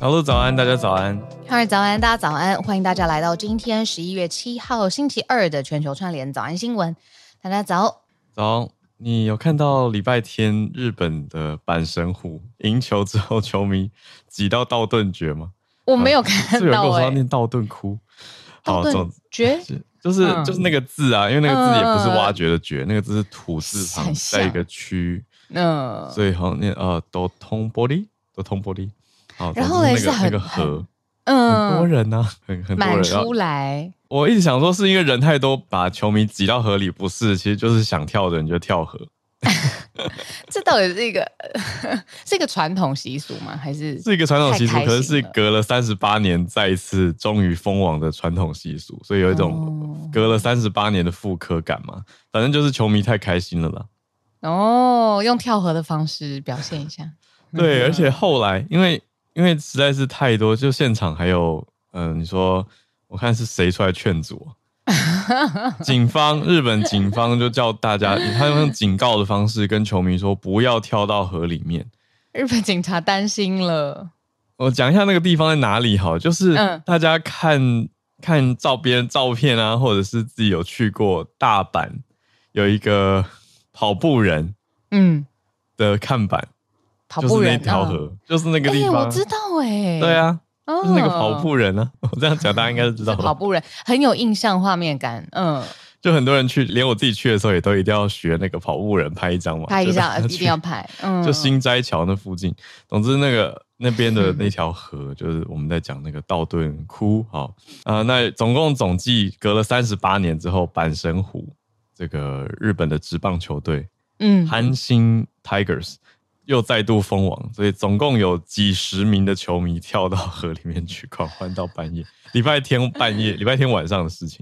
小鹿早安，大家早安。嗨，早安，大家早安。欢迎大家来到今天11月7号星期二的全球串联早安新闻。大家早。早，你有看到礼拜天日本的阪神虎赢球之后，球迷挤到道顿崛吗？我没有看到，有人跟我说念道顿窟。道顿崛就是那个字啊，因为那个字也不是挖掘的掘，那个字是土字旁在一个区，所以好像念道頓堀，道頓堀。然后嘞是很河，很多人啊，很多人出来。我一直想说是因为人太多把球迷挤到河里，不是，其实就是想跳的人就跳河。这到底是一个传统习俗吗？还是一个传统习俗？可是隔了38年再一次终于封王的传统习俗，所以有一种隔了38年的复刻感嘛。反正就是球迷太开心了啦。哦，用跳河的方式表现一下。对，而且后来因为实在是太多，就现场还有，你说我看是谁出来劝阻，警方，日本警方就叫大家，他用警告的方式跟球迷说不要跳到河里面。日本警察担心了。我讲一下那个地方在哪里好，就是大家看照片啊，或者是自己有去过大阪有一个跑步人的看板。跑步人就是那条河，就是那个地方。我知道对啊，就是那个跑步人啊。我这样讲大家应该是知道。跑步人很有印象，画面感。就很多人去，连我自己去的时候也都一定要学那个跑步人拍一张嘛，拍一张一定要拍。就心斋桥那附近，总之那边的那条河，就是我们在讲那个道顿窟。好那总计隔了38年之后，阪神虎这个日本的职棒球队，阪神 Tigers。又再度封王，所以总共有几十名的球迷跳到河里面去狂欢到半夜，礼拜天晚上的事情。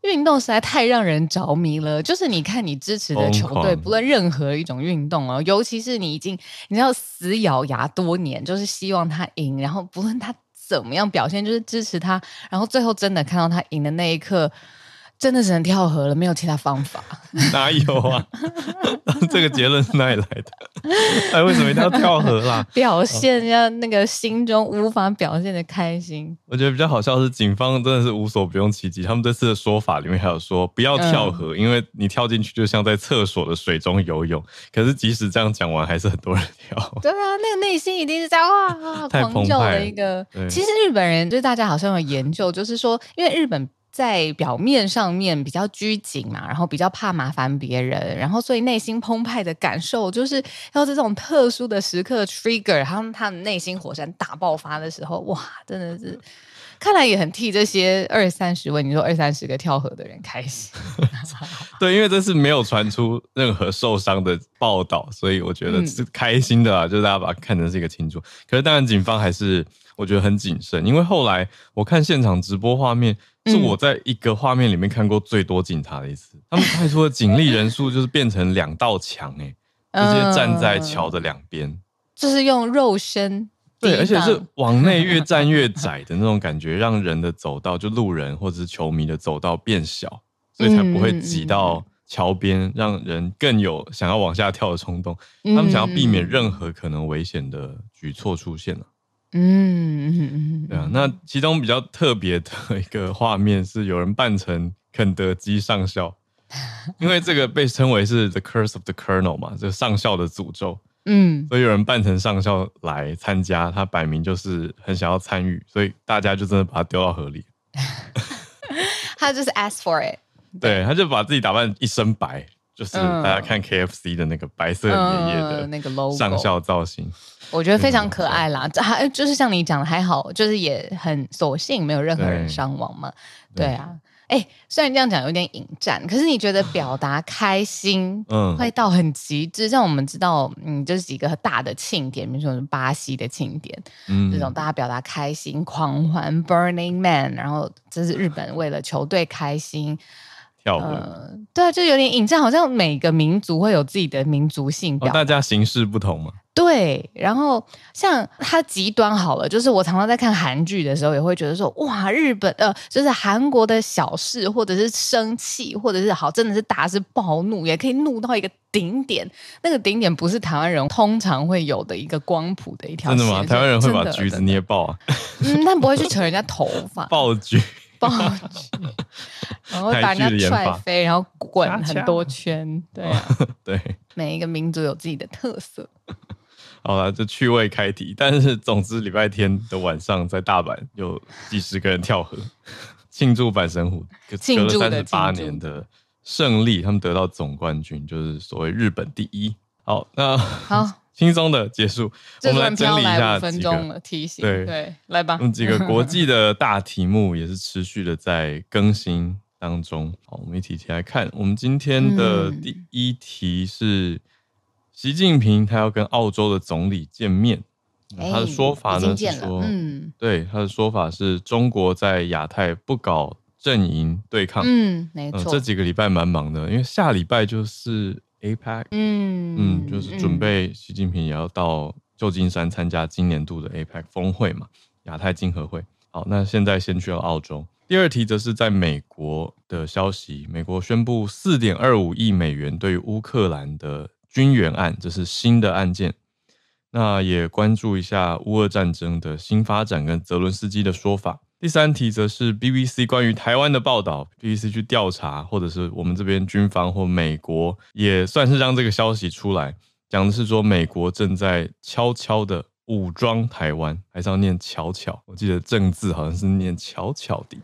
运动实在太让人着迷了，就是你看你支持的球队，不论任何一种运动哦，尤其是你知道死咬牙多年，就是希望他赢，然后不论他怎么样表现，就是支持他，然后最后真的看到他赢的那一刻。真的只能跳河了，没有其他方法。哪有啊？这个结论是哪里来的？为什么一定要跳河啦？表现人家那个心中无法表现的开心。我觉得比较好笑的是，警方真的是无所不用其极。他们这次的说法里面还有说，不要跳河，因为你跳进去就像在厕所的水中游泳。可是即使这样讲完，还是很多人跳。对啊，那个内心一定是在哇狂叫的一个。其实日本人对大家好像有研究，就是说，因为日本。在表面上面比较拘谨嘛，然后比较怕麻烦别人，然后所以内心澎湃的感受就是要这种特殊的时刻 trigger， 然后他们内心火山大爆发的时候，哇，真的是看来也很替这些20-30位，你说20-30个跳河的人开心。对，因为这次没有传出任何受伤的报道，所以我觉得是开心的啦，就是大家把它看成是一个庆祝。可是当然，警方还是我觉得很谨慎，因为后来我看现场直播画面。是我在一个画面里面看过最多警察的一次，他们派出的警力人数就是变成2道墙，直接站在桥的2边，就是用肉身，对，而且是往内越站越窄的那种感觉，让人的走道就路人或者是球迷的走道变小，所以才不会挤到桥边，让人更有想要往下跳的冲动。他们想要避免任何可能危险的举措出现了。嗯，对啊。那其中比较特别的一个画面是有人扮成肯德基上校，因为这个被称为是 The Curse of the Colonel 嘛，这上校的诅咒。嗯，所以有人扮成上校来参加，他摆明就是很想要参与，所以大家就真的把他丢到河里。他就是 ask for it， 对，他就把自己打扮一身白，就是大家看 KFC 的那个白色爷爷的那个 logo 上校造型，我觉得非常可爱啦。就是像你讲的，还好，就是也很所幸没有任何人伤亡嘛。对啊。欸，虽然这样讲有点引战，可是你觉得表达开心会到很极致，像我们知道就是几个大的庆典，比如说巴西的庆典，这种大家表达开心狂欢 Burning Man， 然后这是日本为了球队开心跳舞，对啊，就有点引战，好像每个民族会有自己的民族性表达，大家形式不同嘛。对，然后像它极端好了，就是我常常在看韩剧的时候也会觉得说，哇，日本就是韩国的小事或者是生气或者是好真的是大事暴怒，也可以怒到一个顶点，那个顶点不是台湾人通常会有的一个光谱的一条线。真的吗？台湾人会把橘子捏爆啊？但不会去扯人家头发。爆橘，爆橘，然后把人家踹飞，然后滚很多圈。对啊，对，每一个民族有自己的特色。好啦，就趣味开题，但是总之礼拜天的晚上在大阪有几十个人跳河庆祝阪神虎庆祝的38年的胜利，他们得到总冠军，就是所谓日本第一。好，那好轻松的结束，我们来整理一下几个提醒。对，来吧，我们几个国际的大题目也是持续的在更新当中。好，我们一题题来看。我们今天的第一题是习近平他要跟澳洲的总理见面，他的说法呢是说，对，他的说法是中国在亚太不搞阵营对抗。没错，这几个礼拜蛮忙的，因为下礼拜就是 APEC， 就是准备习近平也要到旧金山参加今年度的 APEC 峰会嘛，亚太经合会。好，那现在先去到澳洲。第二题则是在美国的消息，美国宣布 4.25 亿美元对于乌克兰的军援案，这是新的案件。那也关注一下乌俄战争的新发展跟泽伦斯基的说法。第三题则是 BBC 关于台湾的报道， BBC 去调查，或者是我们这边军方或美国也算是让这个消息出来，讲的是说美国正在悄悄的武装台湾，还是要念巧巧，我记得正字好像是念巧巧的。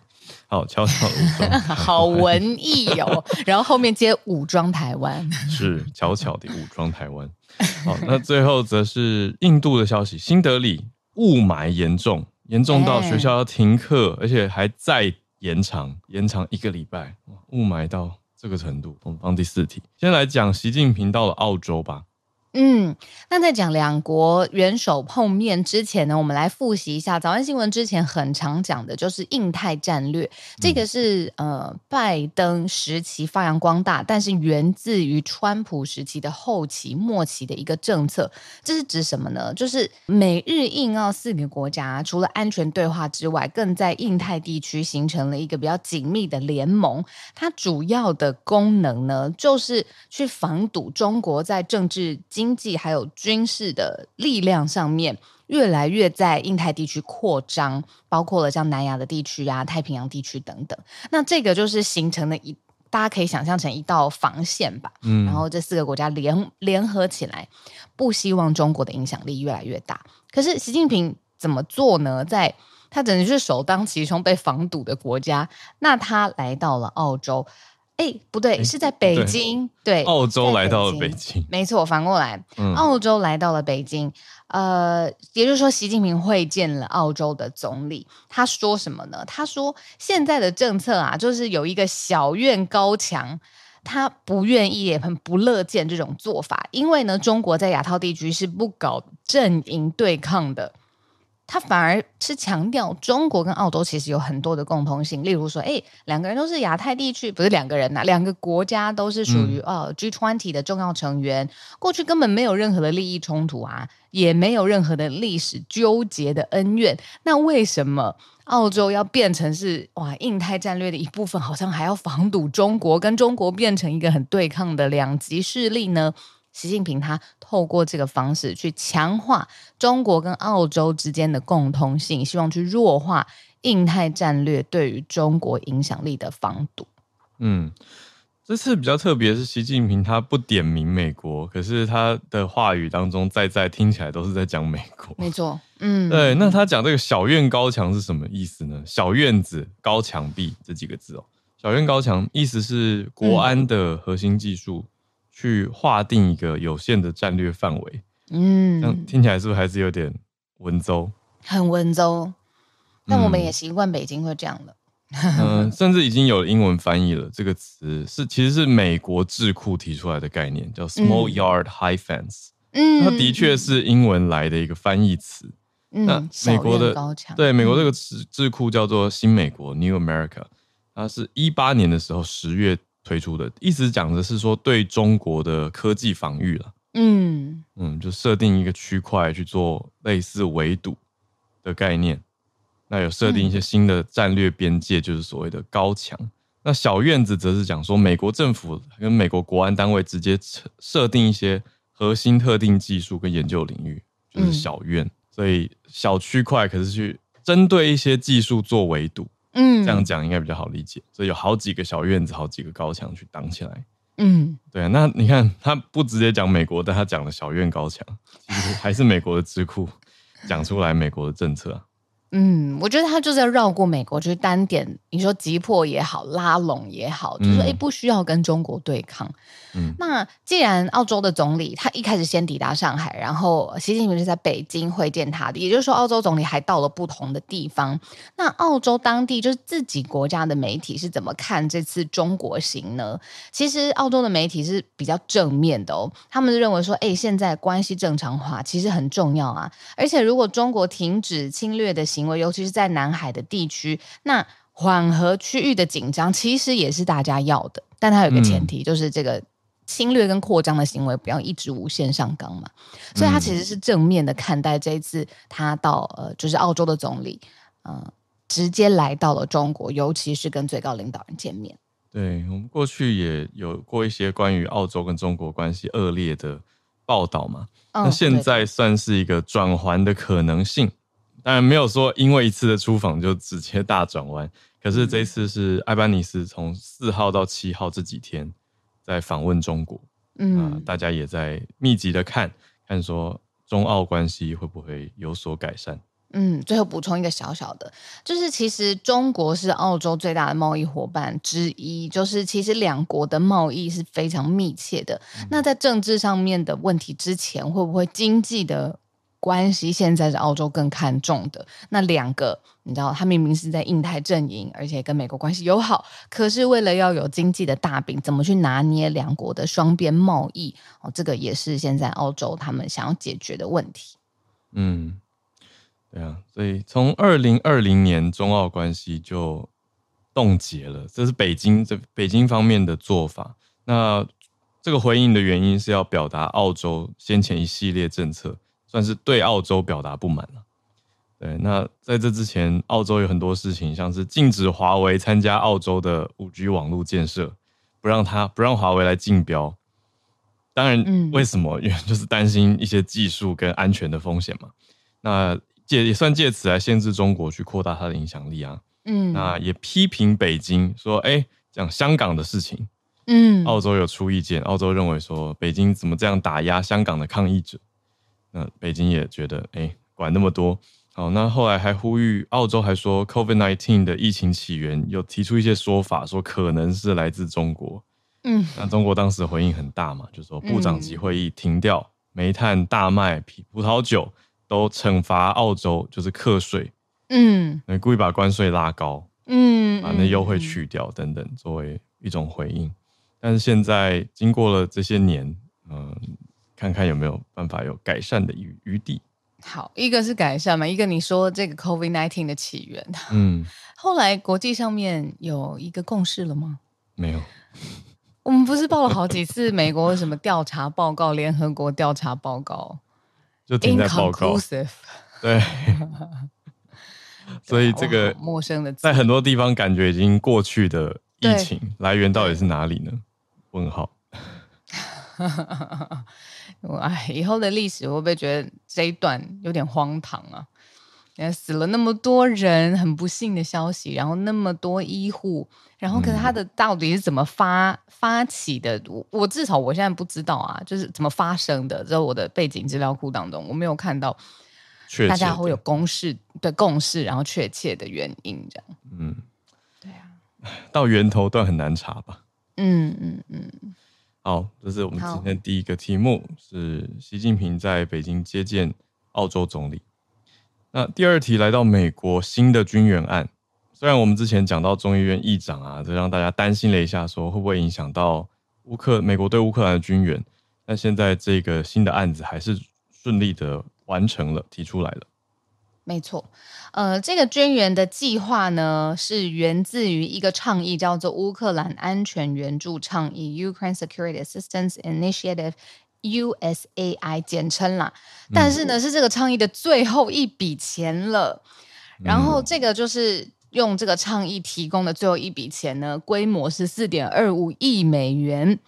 好，悄悄武装，好文艺哦。然后后面接武装台湾，是悄悄的武装台湾。好，那最后则是印度的消息，新德里雾霾严重，严重到学校要停课，而且还再延长1个礼拜，雾霾到这个程度。我们放第四题，先来讲习近平到了澳洲吧。那在讲两国元首碰面之前呢，我们来复习一下早安新闻之前很常讲的，就是印太战略。这个是拜登时期发扬光大，但是源自于川普时期的后期末期的一个政策。这是指什么呢？就是美日印澳4个国家除了安全对话之外，更在印太地区形成了一个比较紧密的联盟。它主要的功能呢，就是去防堵中国在政治经济还有军事的力量上面越来越在印太地区扩张，包括了像南亚的地区啊、太平洋地区等等。那这个就是形成了大家可以想象成一道防线吧。然后这4个国家联合起来，不希望中国的影响力越来越大。可是习近平怎么做呢？在他等于是首当其冲被防堵的国家，那他来到了澳洲。不对，是在北京。对，澳洲来到了北京，没错，反过来，澳洲来到了北京。也就是说，习近平会见了澳洲的总理。他说什么呢？他说现在的政策啊，就是有一个小院高墙，他不愿意也很不乐见这种做法，因为呢，中国在亚太地区是不搞阵营对抗的。他反而是强调中国跟澳洲其实有很多的共同性，例如说，两个人都是亚太地区，不是两个人啊，2个国家都是属于G20 的重要成员，过去根本没有任何的利益冲突啊，也没有任何的历史纠结的恩怨。那为什么澳洲要变成是印太战略的一部分，好像还要防堵中国，跟中国变成一个很对抗的两极势力呢？习近平他透过这个方式去强化中国跟澳洲之间的共通性，希望去弱化印太战略对于中国影响力的防堵。嗯，这次比较特别是习近平他不点名美国，可是他的话语当中在听起来都是在讲美国。没错，嗯，对。那他讲这个小院高墙是什么意思呢？小院子高墙壁这几个字哦，小院高墙意思是国安的核心技术去划定一个有限的战略范围。嗯，像听起来是不是还是有点文绉？很文绉，但我们也习惯北京会这样的。甚至已经有英文翻译了。这个词是其实是美国智库提出来的概念，叫 small yard high fence。嗯，它的确是英文来的一个翻译词。嗯，那美国的对美国这个智库叫做新美国 New America， 它是2018年的时候10月推出的，意思讲的是说对中国的科技防御了。嗯嗯，就设定一个区块去做类似围堵的概念。那有设定一些新的战略边界，就是所谓的高墙。那小院子则是讲说，美国政府跟美国国安单位直接设定一些核心特定技术跟研究领域，就是小院。所以小区块可是去针对一些技术做围堵。嗯，这样讲应该比较好理解。所以有好几个小院子，好几个高墙去挡起来。嗯，对啊。那你看，他不直接讲美国，但他讲了小院高墙，其实还是美国的智库讲出来美国的政策啊。嗯，我觉得他就是要绕过美国，就是单点，你说击破也好，拉拢也好，就是说不需要跟中国对抗。嗯，那既然澳洲的总理他一开始先抵达上海，然后习近平是在北京会见他的，也就是说澳洲总理还到了不同的地方。那澳洲当地就是自己国家的媒体是怎么看这次中国行呢？其实澳洲的媒体是比较正面的哦，他们认为说，现在关系正常化其实很重要啊，而且如果中国停止侵略的行为，尤其是在南海的地区，那缓和区域的紧张其实也是大家要的，但它有一个前提，就是这个侵略跟扩张的行为不要一直无限上纲嘛。所以他其实是正面的看待这一次他到就是澳洲的总理直接来到了中国，尤其是跟最高领导人见面。对，我们过去也有过一些关于澳洲跟中国关系恶劣的报道嘛，那现在算是一个转圜的可能性。当然没有说因为一次的出访就直接大转弯，可是这一次是艾班尼斯从4号到7号这几天在访问中国。嗯，大家也在密集的看说中澳关系会不会有所改善。嗯，最后补充一个小小的，就是其实中国是澳洲最大的贸易伙伴之一，就是其实两国的贸易是非常密切的。那在政治上面的问题之前，会不会经济的关系现在是澳洲更看重的？那两个你知道他明明是在印太阵营，而且跟美国关系友好，可是为了要有经济的大饼，怎么去拿捏两国的双边贸易，这个也是现在澳洲他们想要解决的问题。嗯，对啊，所以从2020年中澳关系就冻结了，这是北京方面的做法。那这个回应的原因是要表达澳洲先前一系列政策算是对澳洲表达不满了。对，那在这之前，澳洲有很多事情，像是禁止华为参加澳洲的 5G 网络建设，不让华为来竞标。当然，为什么？因为就是担心一些技术跟安全的风险嘛。那也算借此来限制中国去扩大它的影响力啊。嗯，那也批评北京说，讲香港的事情，澳洲有出意见，澳洲认为说北京怎么这样打压香港的抗议者。那北京也觉得管那么多。好，那后来还呼吁澳洲，还说 COVID-19 的疫情起源有提出一些说法，说可能是来自中国。嗯，那中国当时回应很大嘛，就说部长级会议停掉，煤炭、大麦、葡萄酒都惩罚澳洲，就是课税。嗯，故意把关税拉高，把那优惠去掉等等，作为一种回应。但是现在经过了这些年，看看有没有办法有改善的余地。好，一个是改善嘛，一个你说这个 COVID-19 的起源。嗯，后来国际上面有一个共识了吗？没有。我们不是报了好几次美国什么调查报告，联合国调查报告，就停在报告。对。所以这个陌生的，在很多地方感觉已经过去的疫情来源到底是哪里呢？问号。哎，以后的历史会不会觉得这一段有点荒唐啊？死了那么多人，很不幸的消息，然后那么多医护，然后可是他的到底是怎么发起的？我至少我现在不知道啊，就是怎么发生的，在我的背景资料库当中我没有看到大家会有共识，然后确切的原因这样。嗯，对啊，到源头段很难查吧？嗯嗯嗯。好，这是我们今天第一个题目，是习近平在北京接见澳洲总理。那第二题来到美国新的军援案，虽然我们之前讲到众议院议长啊，这让大家担心了一下，说会不会影响到美国对乌克兰的军援，但现在这个新的案子还是顺利的完成了，提出来了。没错，这个军援的计划呢，是源自于一个倡议，叫做乌克兰安全援助倡议 （Ukraine Security Assistance Initiative）。USAI 简称啦，但是呢，是这个倡议的最后一笔钱了。然后这个就是用这个倡议提供的最后一笔钱呢，规模是 4.25 亿美元，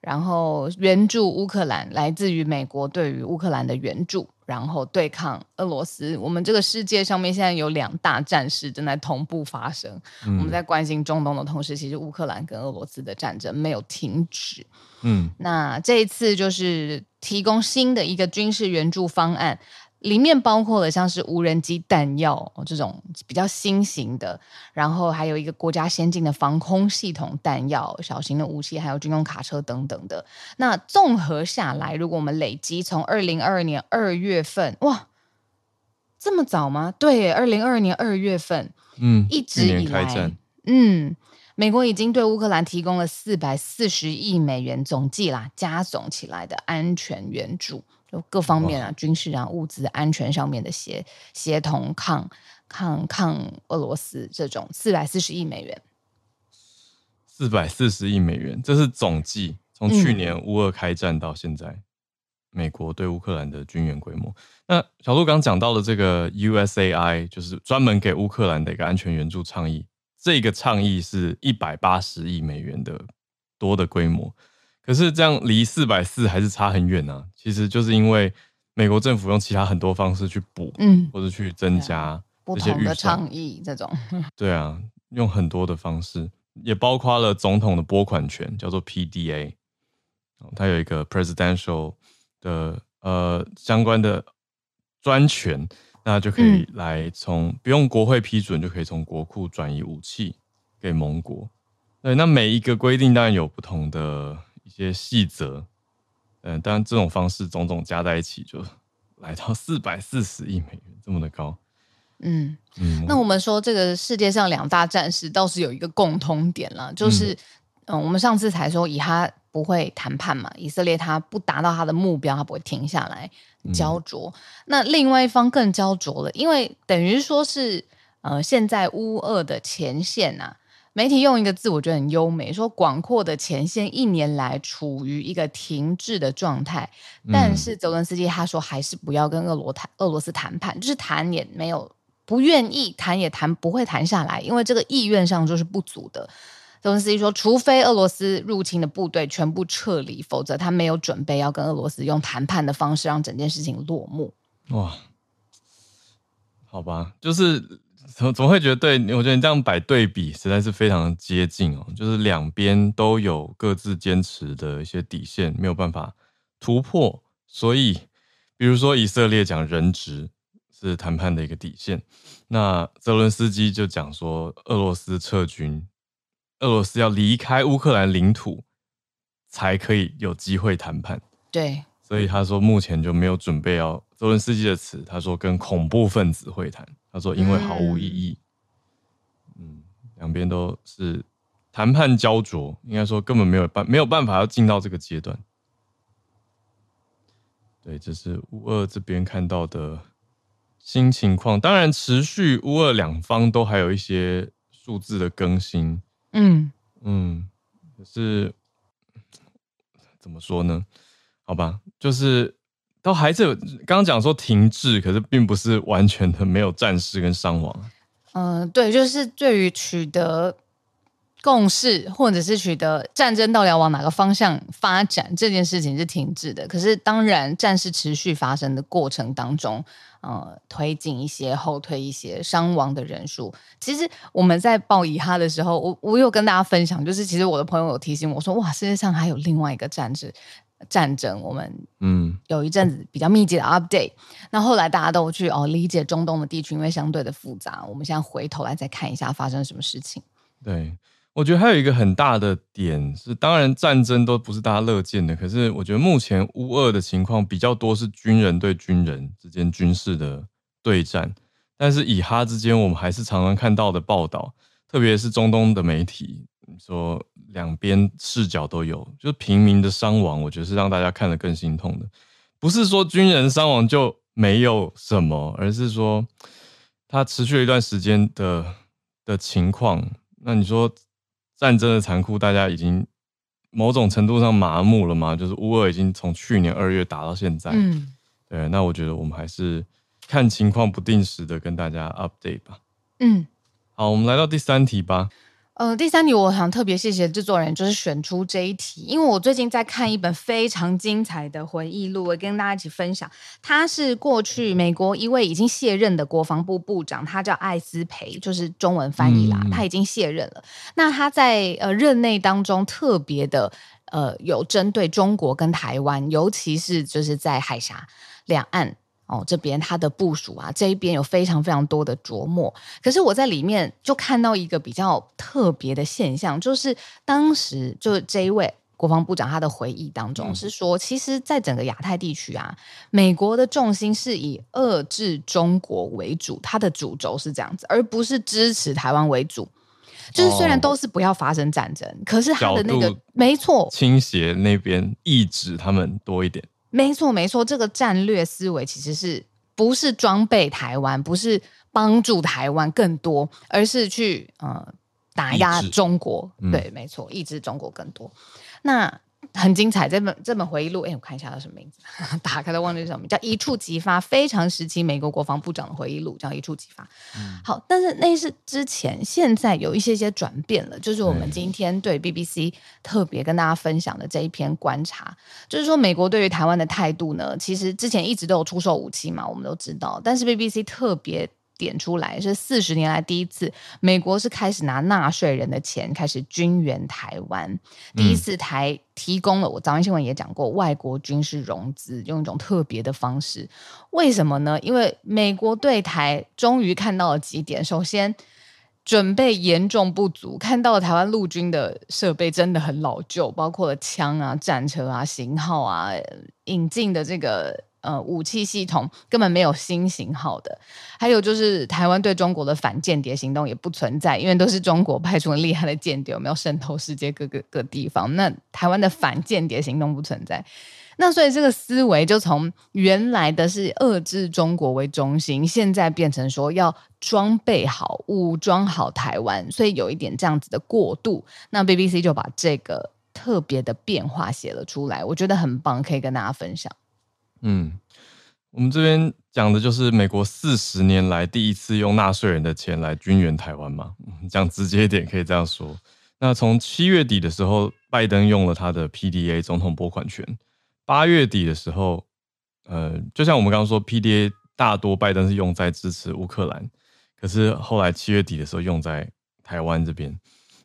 然后援助乌克兰，来自于美国对于乌克兰的援助，然后对抗俄罗斯。我们这个世界上面现在有两大战事正在同步发生，我们在关心中东的同时，其实乌克兰跟俄罗斯的战争没有停止。那这一次就是提供新的一个军事援助方案，里面包括了像是无人机弹药这种比较新型的，然后还有一个国家先进的防空系统弹药、小型的武器，还有军用卡车等等的。那综合下来，如果我们累积从2022年2月份，哇，这么早吗？对耶 ,2022 年2月份，一直以来，美国已经对乌克兰提供了440亿美元总计啦，加总起来的安全援助，就各方面啊，军事啊、物资安全上面的协同抗俄罗斯，这种440亿美元。440亿美元，这是总计，从去年乌俄开战到现在，美国对乌克兰的军援规模。那小鹿刚讲到的这个 USAI， 就是专门给乌克兰的一个安全援助倡议。这个倡议是180亿美元的多的规模，可是这样离440还是差很远啊。其实就是因为美国政府用其他很多方式去补，或者去增加这些预算，不同的倡议这种。对啊，用很多的方式，也包括了总统的拨款权，叫做 PDA， 它有一个 presidential 的相关的专权。那就可以来不用国会批准就可以从国库转移武器给盟国。对，那每一个规定当然有不同的一些细则，当然这种方式种种加在一起就来到440亿美元，这么的高。那我们说这个世界上两大战事倒是有一个共通点啦，就是我们上次才说以哈不会谈判嘛，以色列他不达到他的目标，他不会停下来焦灼。那另外一方更焦灼了，因为等于说是现在乌俄的前线啊，媒体用一个字我觉得很优美，说广阔的前线一年来处于一个停滞的状态，但是泽伦斯基他说还是不要跟俄罗斯谈判，就是谈也没有，不愿意谈也谈不会谈下来，因为这个意愿上就是不足的。泽连斯基说，除非俄罗斯入侵的部队全部撤离，否则他没有准备要跟俄罗斯用谈判的方式让整件事情落幕。哇，好吧，就是怎么会觉得对？我觉得你这样摆对比实在是非常接近哦，就是两边都有各自坚持的一些底线，没有办法突破。所以，比如说以色列讲人质是谈判的一个底线，那泽连斯基就讲说俄罗斯撤军。俄罗斯要离开乌克兰领土才可以有机会谈判。对，所以他说目前就没有准备要，泽连斯基的词，他说跟恐怖分子会谈，他说因为毫无意义。两边都是谈判焦灼，应该说根本没有办法要进到这个阶段。对，这是乌俄这边看到的新情况。当然，持续乌俄两方都还有一些数字的更新。可是怎么说呢？好吧，就是都还是刚刚讲说停滞，可是并不是完全的没有战事跟伤亡。对，就是对于取得共识，或者是取得战争到底要往哪个方向发展这件事情是停滞的。可是当然战事持续发生的过程当中，推进一些后退一些，伤亡的人数，其实我们在报以哈的时候， 我有跟大家分享，就是其实我的朋友有提醒我说，哇，世界上还有另外一个战争，我们有一阵子比较密集的 update， 那后来大家都去理解中东的地区，因为相对的复杂，我们现在回头来再看一下发生什么事情。对，我觉得还有一个很大的点是，当然战争都不是大家乐见的，可是我觉得目前乌俄的情况比较多是军人对军人之间军事的对战，但是以哈之间我们还是常常看到的报道，特别是中东的媒体说两边视角都有，就是平民的伤亡，我觉得是让大家看得更心痛的。不是说军人伤亡就没有什么，而是说它持续了一段时间的情况。那你说战争的残酷，大家已经某种程度上麻木了嘛？就是乌俄已经从去年2月打到现在，对。那我觉得我们还是看情况不定时的跟大家 update 吧。好，我们来到第三题吧。第三题我想特别谢谢制作人，就是选出这一题，因为我最近在看一本非常精彩的回忆录，我跟大家一起分享。他是过去美国一位已经卸任的国防部部长，他叫艾斯培，就是中文翻译啦，他已经卸任了。那他在任内当中特别的有针对中国跟台湾，尤其是就是在海峡两岸这边他的部署啊，这一边有非常非常多的琢磨。可是我在里面就看到一个比较特别的现象，就是当时就这一位国防部长他的回忆当中是说，其实在整个亚太地区啊，美国的重心是以遏制中国为主，他的主轴是这样子，而不是支持台湾为主。就是虽然都是不要发生战争，可是他的那个没错倾斜那边抑制他们多一点。没错没错，这个战略思维其实是不是装备台湾，不是帮助台湾更多，而是去打压中国。对，没错，抑制中国更多。那很精彩，这本回忆录，我看一下它什么名字，打开都忘记什么名字，叫《一触即发：非常时期美国国防部长的回忆录》，叫《一触即发》。好，但是那是之前，现在有一些转变了，就是我们今天对 BBC 特别跟大家分享的这一篇观察，就是说美国对于台湾的态度呢，其实之前一直都有出售武器嘛，我们都知道，但是 BBC 特别点出来是40年来第一次，美国是开始拿纳税人的钱开始军援台湾，第一次台提供了，我早安新闻也讲过，外国军事融资，用一种特别的方式。为什么呢？因为美国对台终于看到了几点，首先准备严重不足，看到台湾陆军的设备真的很老旧，包括了枪啊、战车啊、型号啊，引进的这个武器系统根本没有新型号的。还有就是台湾对中国的反间谍行动也不存在，因为都是中国派出很厉害的间谍，有没有渗透世界各地方，那台湾的反间谍行动不存在。那所以这个思维就从原来的是遏制中国为中心，现在变成说要装备好、武装好台湾，所以有一点这样子的过渡。那 BBC 就把这个特别的变化写了出来，我觉得很棒，可以跟大家分享。我们这边讲的就是美国40年来第一次用纳税人的钱来军援台湾嘛，讲直接一点可以这样说。那从7月底的时候，拜登用了他的 PDA 总统拨款权。8月底的时候，就像我们刚刚说 ，PDA 大多拜登是用在支持乌克兰，可是后来7月底的时候用在台湾这边，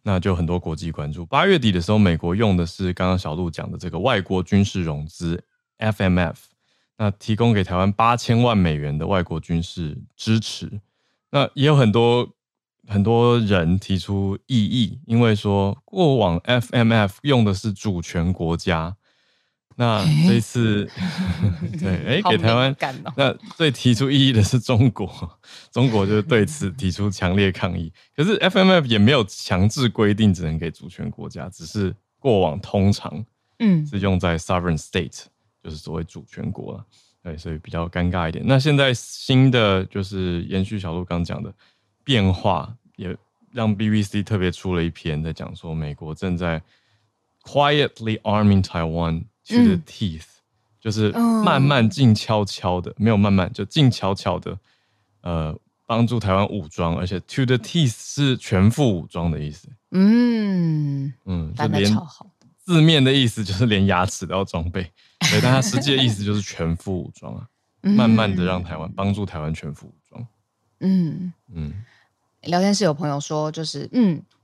那就很多国际关注。8月底的时候，美国用的是刚刚小鹿讲的这个外国军事融资 FMF。那提供给台湾8000万美元的外国军事支持，那也有很多人提出异议，因为说过往 FMF 用的是主权国家，那这一次对，给台湾，那最提出异议的是中国，中国就对此提出强烈抗议。可是 FMF 也没有强制规定只能给主权国家，只是过往通常是用在 sovereign state。就是所谓主权国了，对，所以比较尴尬一点。那现在新的就是延续小鹿刚讲的变化，也让 BBC 特别出了一篇在讲说，美国正在 quietly arming Taiwan to the teeth，就是慢慢静悄悄的，没有慢慢就静悄悄的，帮助台湾武装，而且 to the teeth 是全副武装的意思，嗯嗯，就连字面的意思就是连牙齿都要装备，对，但它实际的意思就是全副武装啊，慢慢的让台湾帮助台湾全副武装。嗯嗯，聊天室有朋友说，就是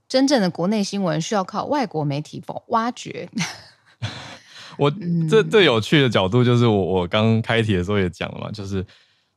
真正的国内新闻需要靠外国媒体挖掘。我这最有趣的角度就是我刚开题的时候也讲了嘛，就是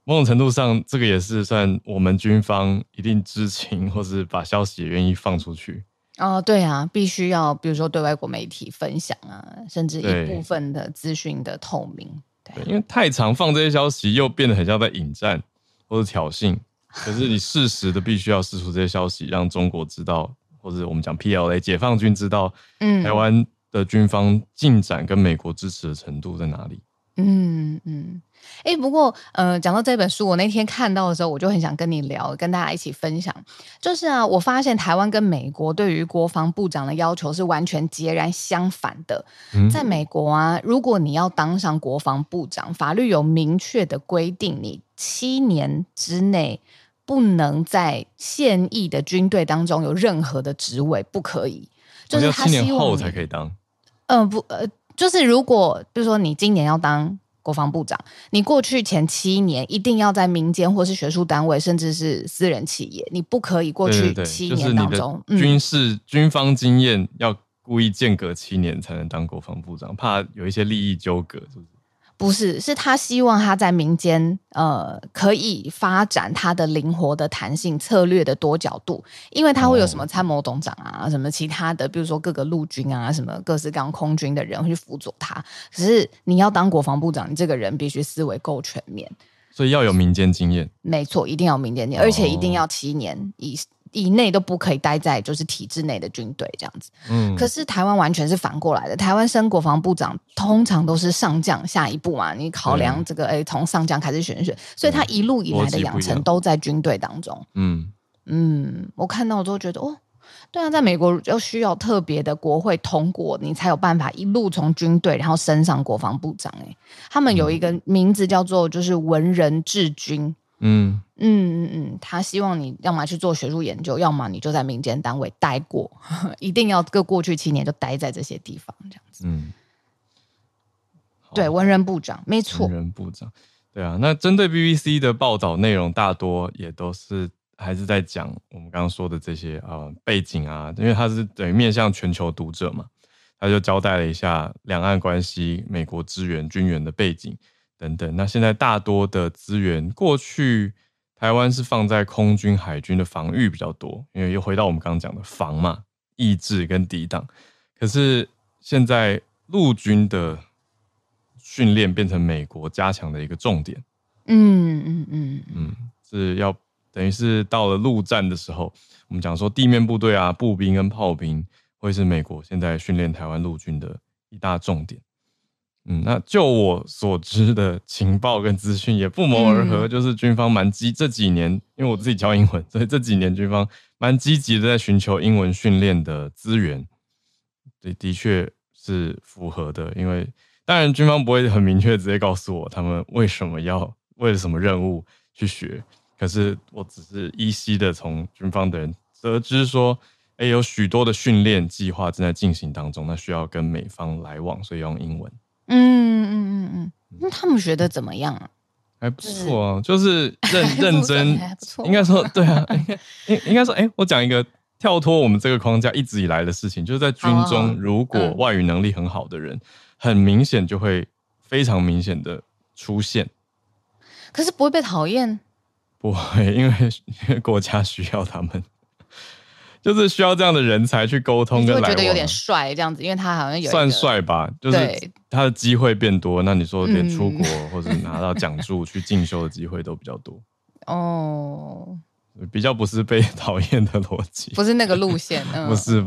某种程度上这个也是算我们军方一定知情或是把消息也愿意放出去。哦，对啊，必须要比如说对外国媒体分享啊，甚至一部分的资讯的透明。 对，因为太常放这些消息又变得很像在引战或是挑衅，可是你适时的必须要释出这些消息让中国知道，或者我们讲 PLA 解放军知道台湾的军方进展跟美国支持的程度在哪里？嗯嗯，哎、欸，不过讲到这本书，我那天看到的时候，我就很想跟你聊，跟大家一起分享。就是啊，我发现台湾跟美国对于国防部长的要求是完全截然相反的。在美国啊，如果你要当上国防部长，法律有明确的规定，你7年之内不能在现役的军队当中有任何的职位，不可以。就是他希望7年后才可以当。就是如果比如说你今年要当国防部长，你过去前7年一定要在民间或是学术单位，甚至是私人企业，你不可以过去7年当中，就是你的军事、军方经验要故意间隔7年才能当国防部长，怕有一些利益纠葛，是不是？不是，是他希望他在民间可以发展他的灵活的弹性策略的多角度，因为他会有什么参谋总长啊，什么其他的，比如说各个陆军啊，什么各式各样空军的人会去辅佐他。可是你要当国防部长，你这个人必须思维够全面，所以要有民间经验。没错，一定要有民间经验，而且一定要7年以内都不可以待在就是体制内的军队这样子。可是台湾完全是反过来的，台湾升国防部长通常都是上将下一步嘛，你考量这个从上将开始选，所以他一路以来的养成都在军队当中。我看到之后觉得对啊，在美国要需要特别的国会通过，你才有办法一路从军队然后升上国防部长。他们有一个名字叫做就是文人治军。他希望你要么去做学术研究，要么你就在民间单位待过，一定要过去7年就待在这些地方这样子。对，文人部长，没错，文人部长，对啊。那针对 BBC 的报道内容，大多也都是还是在讲我们刚刚说的这些背景啊，因为它是等于面向全球读者嘛，他就交代了一下两岸关系、美国支援、军援的背景等等。那现在大多的资源，过去台湾是放在空军、海军的防御比较多，因为又回到我们刚刚讲的防嘛，抑制跟抵挡。可是现在陆军的训练变成美国加强的一个重点。是要等于是到了陆战的时候，我们讲说地面部队啊、步兵跟炮兵会是美国现在训练台湾陆军的一大重点。那就我所知的情报跟资讯也不谋而合，就是军方这几年，因为我自己教英文，所以这几年军方蛮积极的在寻求英文训练的资源。的确是符合的，因为当然军方不会很明确直接告诉我他们为什么要为了什么任务去学，可是我只是依稀的从军方的人得知说，有许多的训练计划正在进行当中，那需要跟美方来往，所以要用英文。那他们学的怎么样啊？还不错啊，就是认真，应该说对啊，应该说，我讲一个跳脱我们这个框架一直以来的事情，就是在军中，如果外语能力很好的人，很明显就会非常明显的出现。可是不会被讨厌？不会，因为国家需要他们。就是需要这样的人才去沟通跟来往，你会觉得有点帅这样子，因为他好像有一个算帅吧，就是他的机会变多。那你说连出国或者拿到奖助去进修的机会都比较多哦，比较不是被讨厌的逻辑，不是那个路线，不是，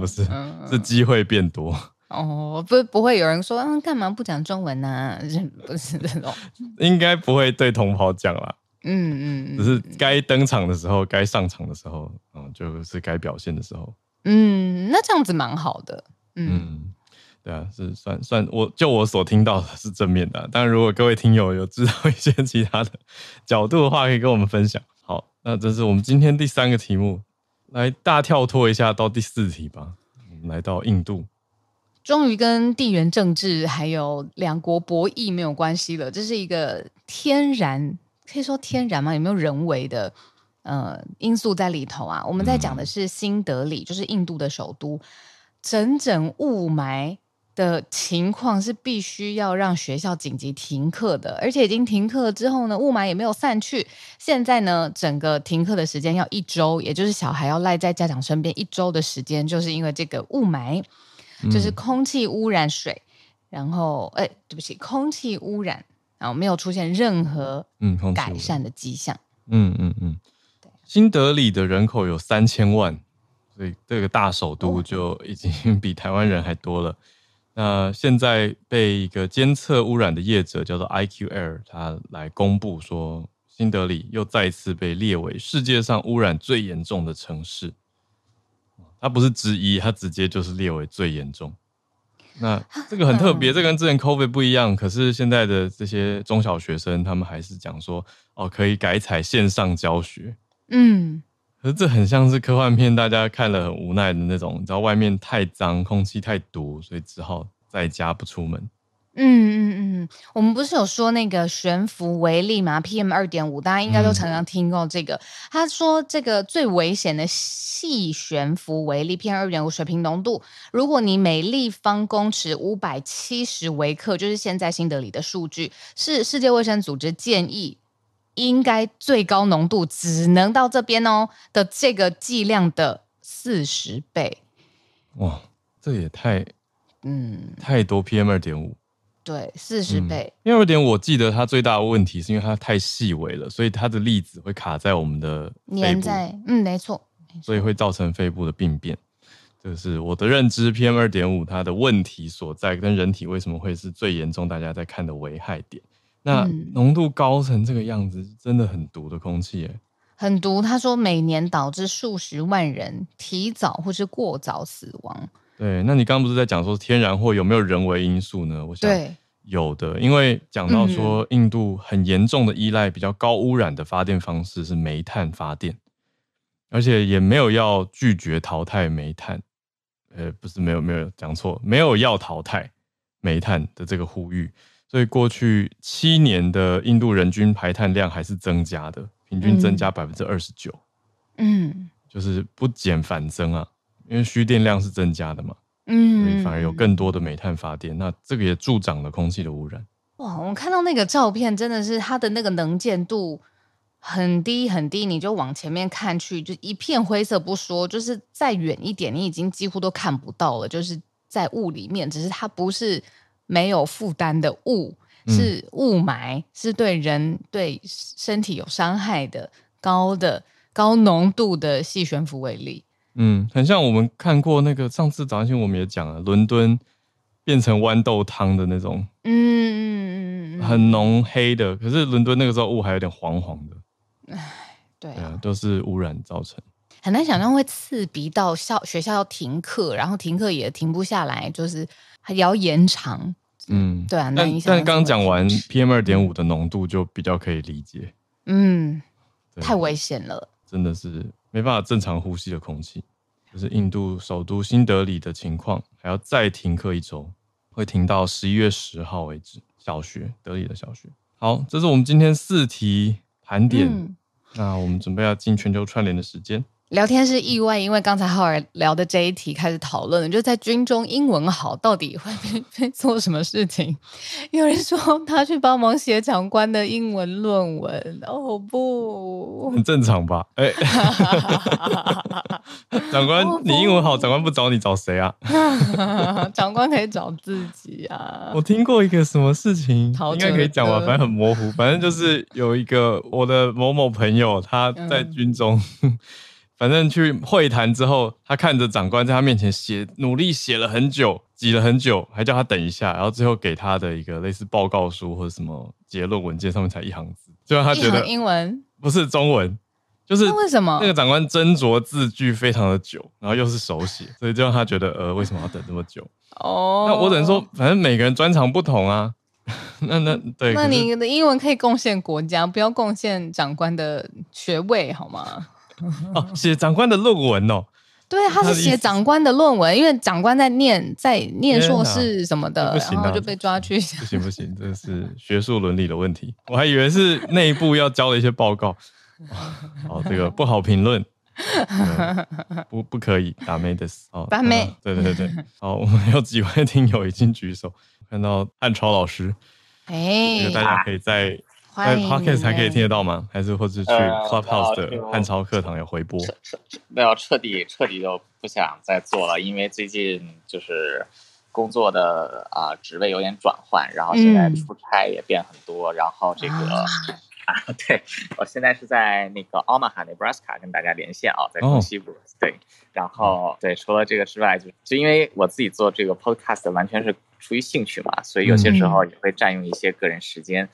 是机会变多哦，不会有人说干嘛不讲中文啊？不是这种，应该不会对同袍讲啦。只是该登场的时候，该上场的时候，就是该表现的时候。那这样子蛮好的。对啊，是算我所听到的是正面的。但如果各位听友有知道一些其他的角度的话，可以跟我们分享。好，那这是我们今天第3个题目，来大跳脱一下到第四题吧，我们来到印度。终于跟地缘政治还有两国博弈没有关系了，这是一个天然，可以说天然吗？有没有人为的因素在里头啊？我们在讲的是新德里，就是印度的首都，整整雾霾的情况是必须要让学校紧急停课的，而且已经停课之后呢，雾霾也没有散去。现在呢，整个停课的时间要1周，也就是小孩要赖在家长身边1周的时间，就是因为这个雾霾，就是空气污染水，然后对不起，空气污染，然后没有出现任何改善的迹象。新德里的人口有3000万，所以这个大首都就已经比台湾人还多了。那现在被一个监测污染的业者叫做 IQ Air， 他来公布说，新德里又再次被列为世界上污染最严重的城市。它不是之一，它直接就是列为最严重。那这个很特别，这跟之前 COVID 不一样。可是现在的这些中小学生，他们还是讲说，哦，可以改采线上教学。可是这很像是科幻片，大家看了很无奈的那种，你知道外面太脏，空气太毒，所以只好在家不出门。我们不是有说那个悬浮微粒嘛 ，PM2.5， 大家应该都常常听过这个。他说这个最危险的细悬浮微粒 PM2.5 水平浓度，如果你每立方公尺570微克，就是现在新德里的数据，是世界卫生组织建议。应该最高浓度只能到这边哦的这个剂量的40倍。哇，这也太多 PM2.5。对，40倍。PM2.5 我记得它最大的问题是因为它太细微了，所以它的粒子会卡在我们的肺部，没错，所以会造成肺部的病变。就是我的认知 ，PM2.5 它的问题所在跟人体为什么会是最严重，大家在看的危害点。那浓度高成这个样子，真的很毒的空气耶，很毒。他说每年导致数10万人提早或是过早死亡。对，那你刚刚不是在讲说天然或有没有人为因素呢？我想有的，因为讲到说印度很严重的依赖比较高污染的发电方式是煤炭发电，而且也没有要拒绝淘汰煤炭，不是没有讲错，没有要淘汰煤炭的这个呼吁。所以过去7年的印度人均排碳量还是增加的，平均增加29%，就是不减反增啊，因为需电量是增加的嘛，所以反而有更多的煤炭发电，那这个也助长了空气的污染。哇，我看到那个照片，真的是它的那个能见度很低很低，你就往前面看去，就一片灰色不说，就是再远一点，你已经几乎都看不到了，就是在雾里面，只是它不是。没有负担的雾，是雾霾，是对人对身体有伤害的高浓度的细悬浮微粒。很像我们看过那个上次早上新闻我们也讲了，伦敦变成豌豆汤的那种，很浓黑的。可是伦敦那个时候雾还有点黄黄的，对啊，都是污染造成。很难想象会刺鼻到学校要停课，然后停课也停不下来，就是还要延长。对啊，但刚讲完 PM2.5 的浓度就比较可以理解。太危险了，真的是没办法正常呼吸的空气。就是印度首都新德里的情况，还要再停课1周，会停到11月10号为止。德里的小学。好，这是我们今天4题盘点。那我们准备要进全球串联的时间。聊天是意外，因为刚才浩尔聊的这一题开始讨论，就在军中英文好到底会被做什么事情？有人说他去帮忙写长官的英文论文，哦不，很正常吧？长官，你英文好，长官不找你找谁啊？长官可以找自己啊。我听过一个什么事情，应该可以讲吧，反正很模糊，反正就是有一个我的某某朋友，他在军中。反正去会谈之后，他看着长官在他面前努力写了很久，挤了很久，还叫他等一下，然后最后给他的一个类似报告书或者什么结论文件，上面才1行字，就让他觉得英文不是中文，就是为什么那个长官斟酌字句非常的久，然后又是手写，所以就让他觉得为什么要等这么久？哦，那我只能说，反正每个人专长不同啊。对，那你的英文可以贡献国家，不要贡献长官的学位好吗？哦，写长官的论文哦。对，他是写长官的论文，因为长官在念硕士什么的，然后就被抓去。不行不行，这是学术伦理的问题。我还以为是内部要交的一些报告。哦，这个不好评论。不可以打妹的死哦，打妹、对，好，我们有几位听友已经举手，看到汉超老师，哎，大家可以在 podcast 还可以听得到吗？还是或是去 clubhouse 的汉超课堂有回播？那要彻底都不想再做了，因为最近就是工作的职位有点转换，然后现在出差也变很多，然后这个。对，我现在是在那个 Omaha Nebraska 跟大家连线啊，在中西部。对，然后对，除了这个之外，就因为我自己做这个 podcast 完全是出于兴趣嘛，所以有些时候也会占用一些个人时间，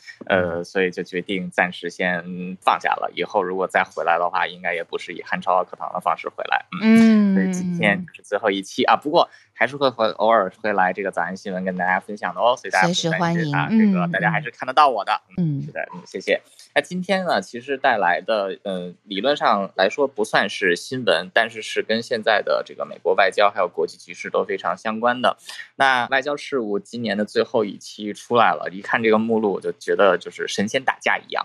所以就决定暂时先放假了。以后如果再回来的话，应该也不是以汉超课堂的方式回来。所以今天是最后一期啊，不过还是会偶尔会来这个早安新闻跟大家分享的哦，所以大家随时欢迎啊，这个大家还是看得到我的。是的，谢谢。那今天呢，其实带来的，理论上来说不算是新闻，但是是跟现在的这个美国外交还有国际局势都非常相关的。那外交事务今年的最后一期出来了，一看这个目录，我就觉得就是神仙打架一样。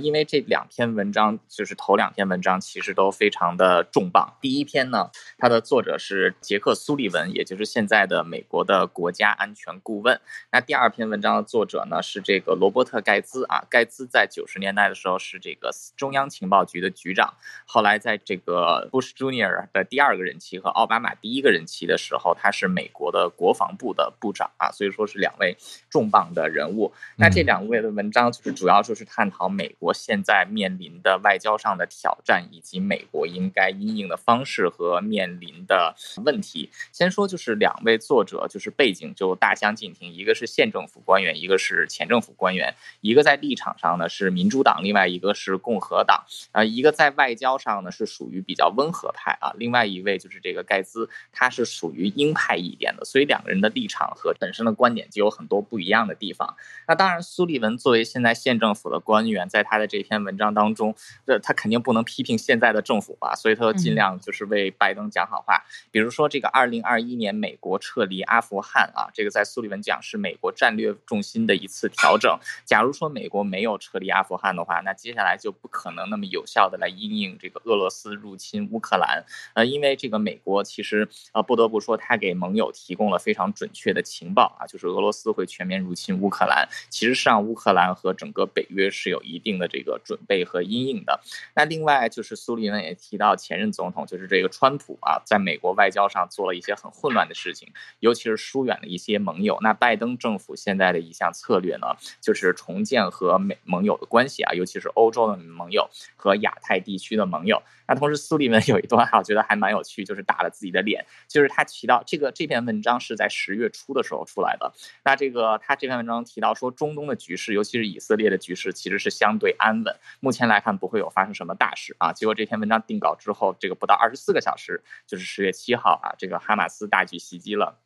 因为这两篇文章，就是头两篇文章，其实都非常的重磅。第一篇呢，它的作者是杰克·苏利文，也就是现在的美国的国家安全顾问。那第二篇文章的作者呢，是这个罗伯特·盖兹啊，盖兹在90年代的时候是这个中央情报局的局长，后来在这个 Bush Jr. 的第二个任期和奥巴马第一个任期的时候，他是美国的国防部的部长啊，所以说是两位重磅的人物。那这两位的文章就是主要就是探讨美国现在面临的外交上的挑战，以及美国应该因应的方式和面临的问题。先说就是两位作者就是背景就大相径庭，一个是县政府官员，一个是前政府官员，一个在立场上呢是民主党，另外一个是共和党，一个在外交上呢是属于比较温和派啊，另外一位就是这个盖兹，他是属于鹰派一点的，所以两个人的立场和本身的观点就有很多不一样的地方。那当然，苏利文作为现在县政府的官员，在他的这篇文章当中，他肯定不能批评现在的政府吧，所以他尽量就是为拜登讲好话。比如说这个2021年美国撤离阿富汗啊，这个在苏利文讲是美国战略重心的一次调整。假如说美国没有撤离阿富汗的话，那接下来就不可能那么有效的来因应这个俄罗斯入侵乌克兰，因为这个美国其实不得不说，他给盟友提供了非常准确的情报啊，就是俄罗斯会全面入侵乌克兰。其实上乌克兰和整个北约是有一定的这个准备和因应的。那另外就是苏利文也提到前任总统就是这个川普啊，在美国外交上做了一些很混乱的事情，尤其是疏远了一些盟友。那拜登政府现在的一项策略呢，就是重建和盟友的关系啊，尤其是欧洲的盟友和亚太地区的盟友。那同时苏利文有一段我觉得还蛮有趣，就是打了自己的脸，就是他提到这篇文章是在10月初的时候出来的。那他这篇文章提到说，中东的局势，尤其是以色列的局势其实是相对安稳，目前来看不会有发生什么大事啊。结果这篇文章定稿之后，这个不到24个小时，就是10月7号啊，这个哈马斯大举袭击了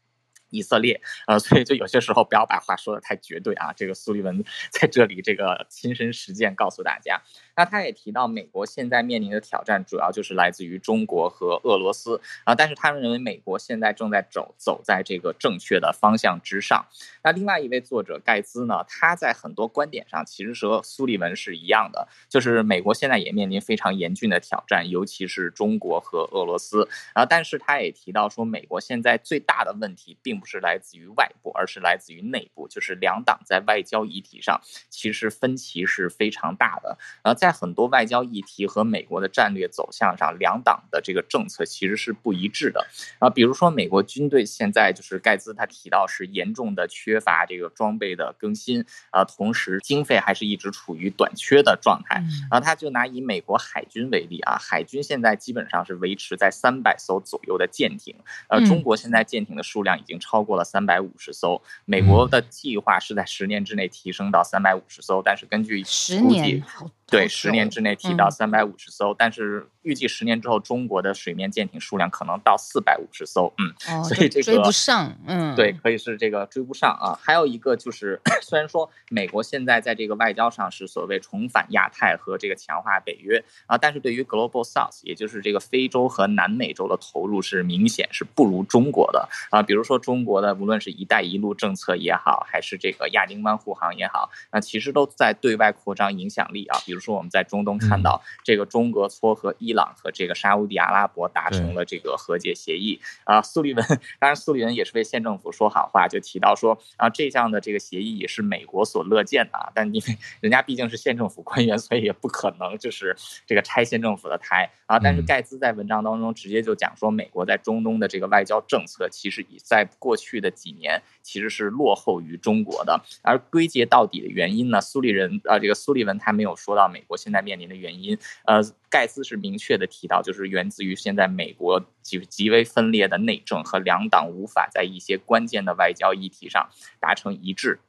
以色列，所以就有些时候不要把话说的太绝对啊。这个苏利文在这里这个亲身实践告诉大家。那他也提到，美国现在面临的挑战主要就是来自于中国和俄罗斯啊，但是他们认为美国现在正在走在这个正确的方向之上。那另外一位作者盖兹呢，他在很多观点上其实和苏利文是一样的，就是美国现在也面临非常严峻的挑战，尤其是中国和俄罗斯啊。但是他也提到说，美国现在最大的问题并不是来自于外部，而是来自于内部，就是两党在外交议题上其实分歧是非常大的。在很多外交议题和美国的战略走向上，两党的这个政策其实是不一致的啊。比如说美国军队现在就是盖兹他提到是严重的缺乏这个装备的更新啊，同时经费还是一直处于短缺的状态啊。他就拿以美国海军为例啊，海军现在基本上是维持在300艘左右的舰艇，中国现在舰艇的数量已经超过了350艘，美国的计划是在10年之内提升到350艘，但是根据10年。对，10年之内提到350艘、嗯，但是预计10年之后，中国的水面舰艇数量可能到450艘，嗯，哦、所以这个追不上，嗯，对，可以是这个追不上啊。还有一个就是，虽然说美国现在在这个外交上是所谓重返亚太和这个强化北约啊，但是对于 Global South， 也就是这个非洲和南美洲的投入是明显是不如中国的啊。比如说中国的无论是一带一路政策也好，还是这个亚丁湾护航也好，那其实都在对外扩张影响力啊。比如说我们在中东看到这个中国撮合伊朗和这个沙烏地阿拉伯达成了这个和解协议啊，苏利文当然苏利文也是为县政府说好话，就提到说啊这项的这个协议也是美国所乐见的啊，但因为人家毕竟是县政府官员，所以也不可能就是这个拆县政府的台啊。但是盖茨在文章当中直接就讲说，美国在中东的这个外交政策其实已在过去的几年其实是落后于中国的，而归结到底的原因呢，苏利文他没有说到美国现在面临的原因，盖茨是明确的提到，就是源自于现在美国极为分裂的内政和两党无法在一些关键的外交议题上达成一致。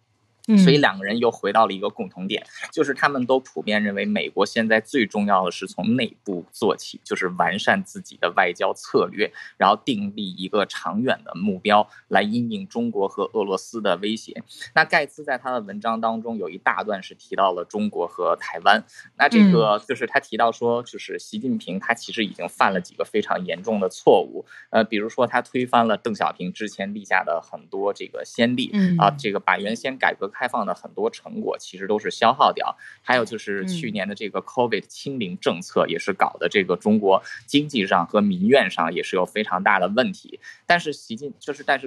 所以两个人又回到了一个共同点，就是他们都普遍认为美国现在最重要的是从内部做起，就是完善自己的外交策略，然后订立一个长远的目标来因应中国和俄罗斯的威胁。那盖茨在他的文章当中有一大段是提到了中国和台湾，那这个就是他提到说，就是习近平他其实已经犯了几个非常严重的错误，比如说他推翻了邓小平之前立下的很多这个先例啊，这个把原先改革开放的很多成果其实都是消耗掉，还有就是去年的这个 COVID 清零政策也是搞的这个中国经济上和民怨上也是有非常大的问题。但是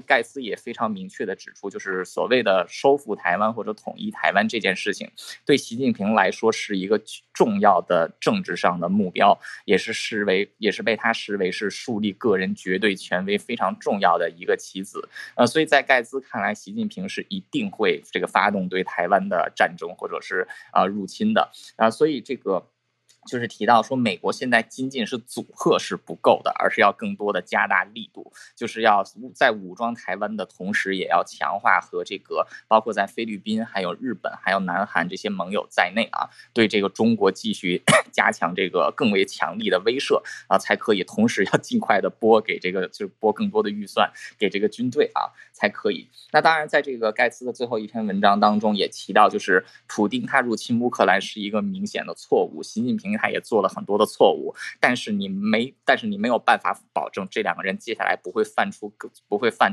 盖茨也非常明确的指出，就是所谓的收复台湾或者统一台湾这件事情，对习近平来说是一个重要的政治上的目标，也是被他视为是树立个人绝对权威非常重要的一个棋子。所以在盖茨看来，习近平是一定会这个发动对台湾的战争或者是入侵的啊，所以这个就是提到说，美国现在仅仅是阻吓是不够的，而是要更多的加大力度，就是要在武装台湾的同时，也要强化和这个包括在菲律宾、还有日本、还有南韩这些盟友在内啊，对这个中国继续加强这个更为强力的威慑啊，才可以。同时要尽快的拨更多的预算给这个军队啊，才可以。那当然，在这个盖茨的最后一篇文章当中也提到，就是普丁他入侵乌克兰是一个明显的错误，习近平他也做了很多的错误，但是你没有办法保证这两个人接下来不会犯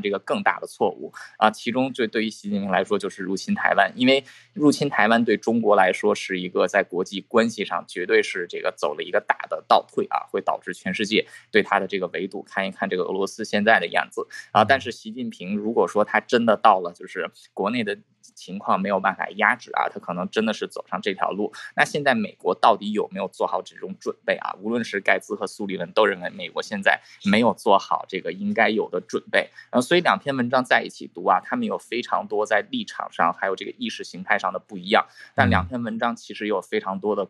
这个更大的错误啊。其中就对于习近平来说就是入侵台湾，因为入侵台湾对中国来说是一个在国际关系上绝对是这个走了一个大的倒退啊，会导致全世界对他的这个维度看一看这个俄罗斯现在的样子啊。但是习近平如果说他真的到了就是国内的情况没有办法压制啊，他可能真的是走上这条路。那现在美国到底有没有做好这种准备啊？无论是盖茨和苏利文都认为美国现在没有做好这个应该有的准备。所以两篇文章在一起读啊，他们有非常多在立场上还有这个意识形态上的不一样，但两篇文章其实有非常多的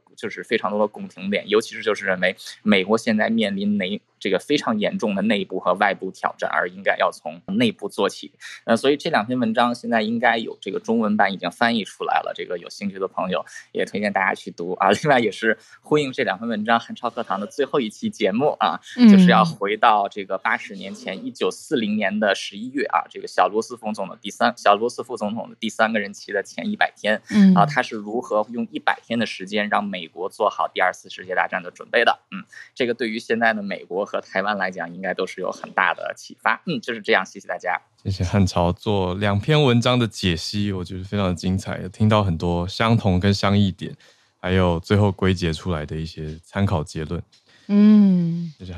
共同点，尤其是就是认为美国现在面临这个非常严重的内部和外部挑战，而应该要从内部做起。所以这两篇文章现在应该有这个中文版已经翻译出来了，这个有兴趣的朋友也推荐大家去读啊。另外也是呼应这两篇文章汉超课堂的最后一期节目啊，就是要回到这个80年前，1940年的11月啊，这个小罗斯福总统的第三个任期的前100天啊，他是如何用100天的时间让美国做好第2次世界大战的准备的？这个对于现在的美国和台湾来讲，应该都是有很大的启发。就是这样，谢谢大家。谢谢汉朝做两篇文章的解析，我觉得非常的精彩，也听到很多相同跟相异点，还有最后归结出来的一些参考结论。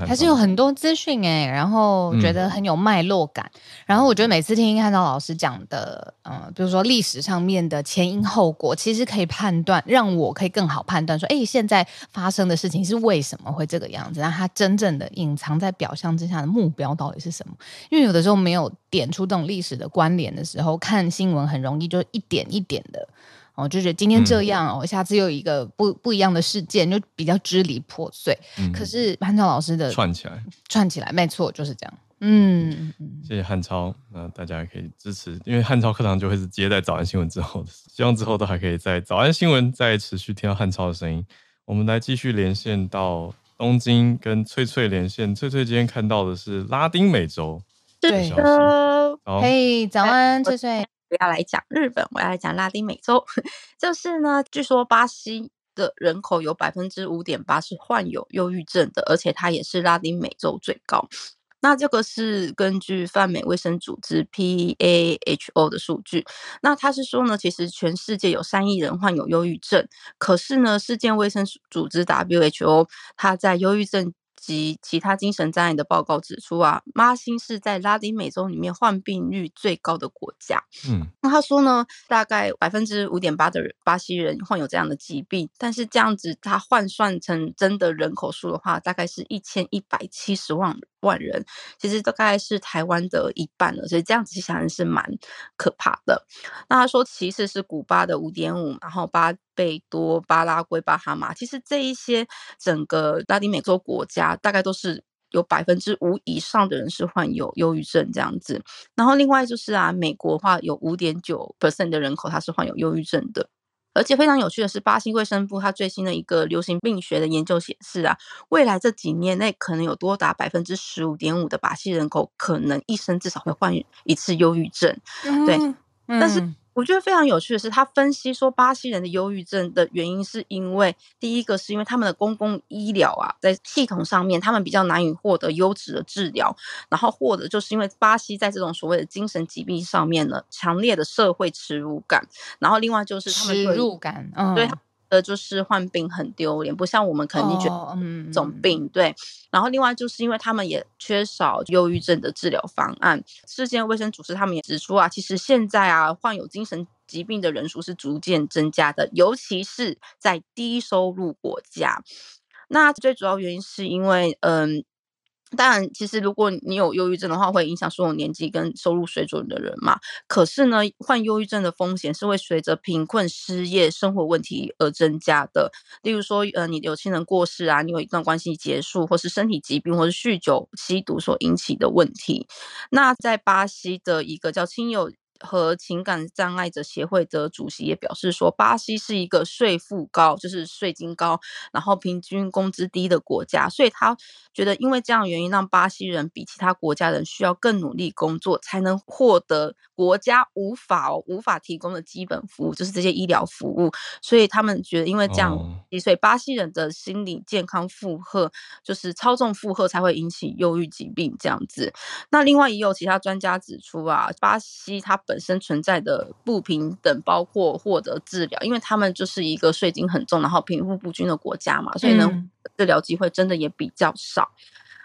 还是有很多资讯然后觉得很有脉络感。然后我觉得每次听汉朝老师讲的，比如说历史上面的前因后果，其实可以判断，让我可以更好判断说，现在发生的事情是为什么会这个样子，那它真正的隐藏在表象之下的目标到底是什么？因为有的时候没有点出这种历史的关联的时候，看新闻很容易就一点一点的。就觉得今天这样下次又有一个不一样的事件，就比较支离破碎。可是汉超老师的串起来，没错，就是这样。谢谢汉超，那大家可以支持，因为汉超课堂就会是接在早安新闻之后的，希望之后都还可以在早安新闻再持续听到汉超的声音。我们来继续连线到东京，跟翠翠连线。翠翠今天看到的是拉丁美洲的消息。对的，嘿，早安，翠翠。不要来讲日本，我要来讲拉丁美洲。就是呢，据说巴西的人口有 5.8% 是患有忧郁症的，而且它也是拉丁美洲最高。那这个是根据泛美卫生组织 PAHO 的数据。那他是说呢，其实全世界有3亿人患有忧郁症，可是呢，世界卫生组织 WHO 他在忧郁症及其他精神障碍的报告指出啊，巴西是在拉丁美洲里面患病率最高的国家。那他说呢，大概 5.8% 的巴西人患有这样的疾病，但是这样子他换算成真的人口数的话，大概是1170万人，其实大概是台湾的一半了，所以这样子想是蛮可怕的。那他说其次是古巴的 5.5%， 然后巴贝多、巴拉圭、巴哈马，其实这一些整个拉丁美洲国家大概都是有 5% 以上的人是患有忧郁症这样子。然后另外就是啊，美国的话有 5.9% 的人口他是患有忧郁症的。而且非常有趣的是，巴西卫生部它最新的一个流行病学的研究显示啊，未来这几年内可能有多达 15.5% 的巴西人口可能一生至少会患一次忧郁症。对，但是我觉得非常有趣的是，他分析说巴西人的忧郁症的原因是因为，第一个是因为他们的公共医疗啊，在系统上面他们比较难以获得优质的治疗，然后或者就是因为巴西在这种所谓的精神疾病上面呢，强烈的社会耻辱感，然后另外就是他们耻辱感，对，就是患病很丢脸，不像我们肯定觉得这种病，对。然后另外就是因为他们也缺少忧郁症的治疗方案。世界卫生组织他们也指出啊，其实现在啊，患有精神疾病的人数是逐渐增加的，尤其是在低收入国家。那最主要原因是因为当然其实如果你有忧郁症的话，会影响所有年纪跟收入水准的人嘛，可是呢，患忧郁症的风险是会随着贫困、失业、生活问题而增加的。例如说你有亲人过世啊，你有一段关系结束，或是身体疾病，或是酗酒、吸毒所引起的问题。那在巴西的一个叫亲友和情感障碍者协会的主席也表示说，巴西是一个税负高，就是税金高，然后平均工资低的国家，所以他觉得因为这样的原因，让巴西人比其他国家人需要更努力工作，才能获得国家无法提供的基本服务，就是这些医疗服务。所以他们觉得因为这样，所以巴西人的心理健康负荷，就是超重负荷才会引起忧郁疾病这样子。那另外也有其他专家指出啊，巴西他本身存在的不平等，包括获得治疗，因为他们就是一个税金很重，然后贫富不均的国家嘛，所以呢，治疗机会真的也比较少。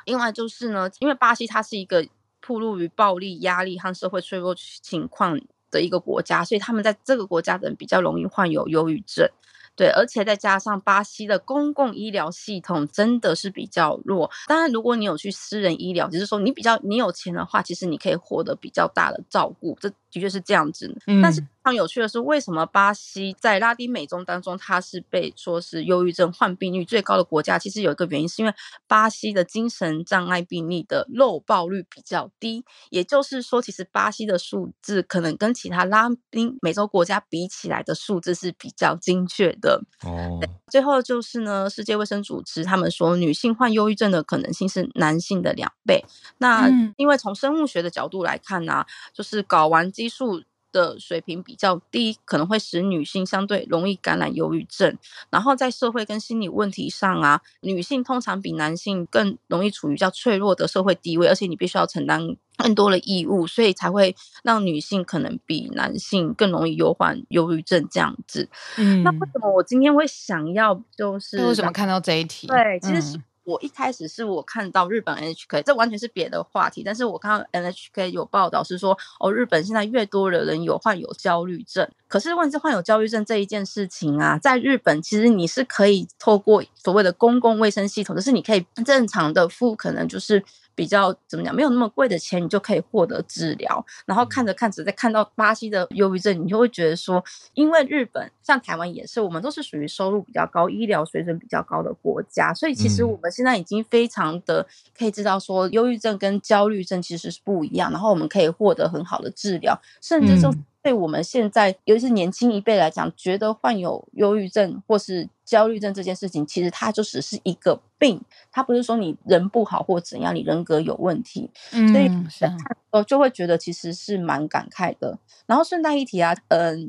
另外就是呢，因为巴西它是一个暴露于暴力、压力和社会脆弱情况的一个国家，所以他们在这个国家的人比较容易患有忧郁症。对，而且再加上巴西的公共医疗系统真的是比较弱。当然如果你有去私人医疗，就是说你有钱的话，其实你可以获得比较大的照顾，这的确是这样子。但是非常有趣的是，为什么巴西在拉丁美洲当中它是被说是忧郁症患病率最高的国家，其实有一个原因是因为巴西的精神障碍病例的漏报率比较低，也就是说其实巴西的数字可能跟其他拉丁美洲国家比起来的数字是比较精确的。最后就是呢，世界卫生组织他们说女性患忧郁症的可能性是男性的2倍。那因为从生物学的角度来看啊，就是睾丸激素的水平比较低，可能会使女性相对容易感染忧郁症。然后在社会跟心理问题上啊，女性通常比男性更容易处于比较脆弱的社会地位，而且你必须要承担更多的义务，所以才会让女性可能比男性更容易患忧郁症这样子。那为什么我今天会想要就是为什么看到这一题？对，其实我一开始是我看到日本 NHK， 这完全是别的话题，但是我看到 NHK 有报道是说，日本现在越多的人有患有焦虑症。可是问题是患有焦虑症这一件事情啊，在日本其实你是可以透过所谓的公共卫生系统，就是你可以正常的付，可能就是比较怎么讲，没有那么贵的钱，你就可以获得治疗。然后看着看着，再看到巴西的忧郁症，你就会觉得说，因为日本像台湾也是，我们都是属于收入比较高、医疗水准比较高的国家，所以其实我们现在已经非常的可以知道说，忧郁症跟焦虑症其实是不一样，然后我们可以获得很好的治疗，甚至就对我们现在尤其是年轻一辈来讲，觉得患有忧郁症或是焦虑症这件事情，其实它就只是一个病，它不是说你人不好或怎样，你人格有问题。所以就会觉得其实是蛮感慨的。然后顺带一提啊，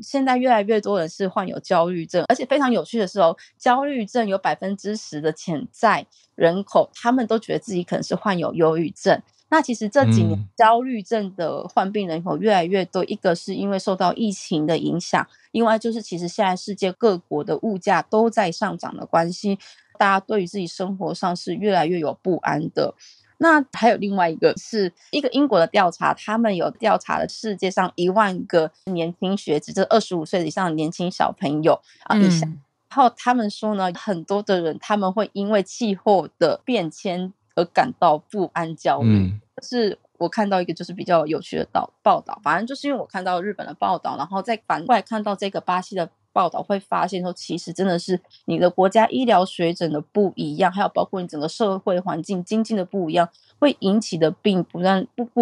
现在越来越多人是患有焦虑症，而且非常有趣的是哦，焦虑症有 10% 的潜在人口，他们都觉得自己可能是患有忧郁症。那其实这几年焦虑症的患病人口越来越多，一个是因为受到疫情的影响，另外就是其实现在世界各国的物价都在上涨的关系，大家对于自己生活上是越来越有不安的。那还有另外一个是一个英国的调查，他们有调查了世界上1万个年轻学子，就是25岁以上的年轻小朋友啊，以下，然后他们说呢，很多的人他们会因为气候的变迁而感到不安焦虑。就是我看到一个就是比较有趣的报道，反正就是因为我看到日本的报道，然后再反过来看到这个巴西的报道，会发现说其实真的是你的国家医疗水准的不一样，还有包括你整个社会环境经济的不一样，会引起的病不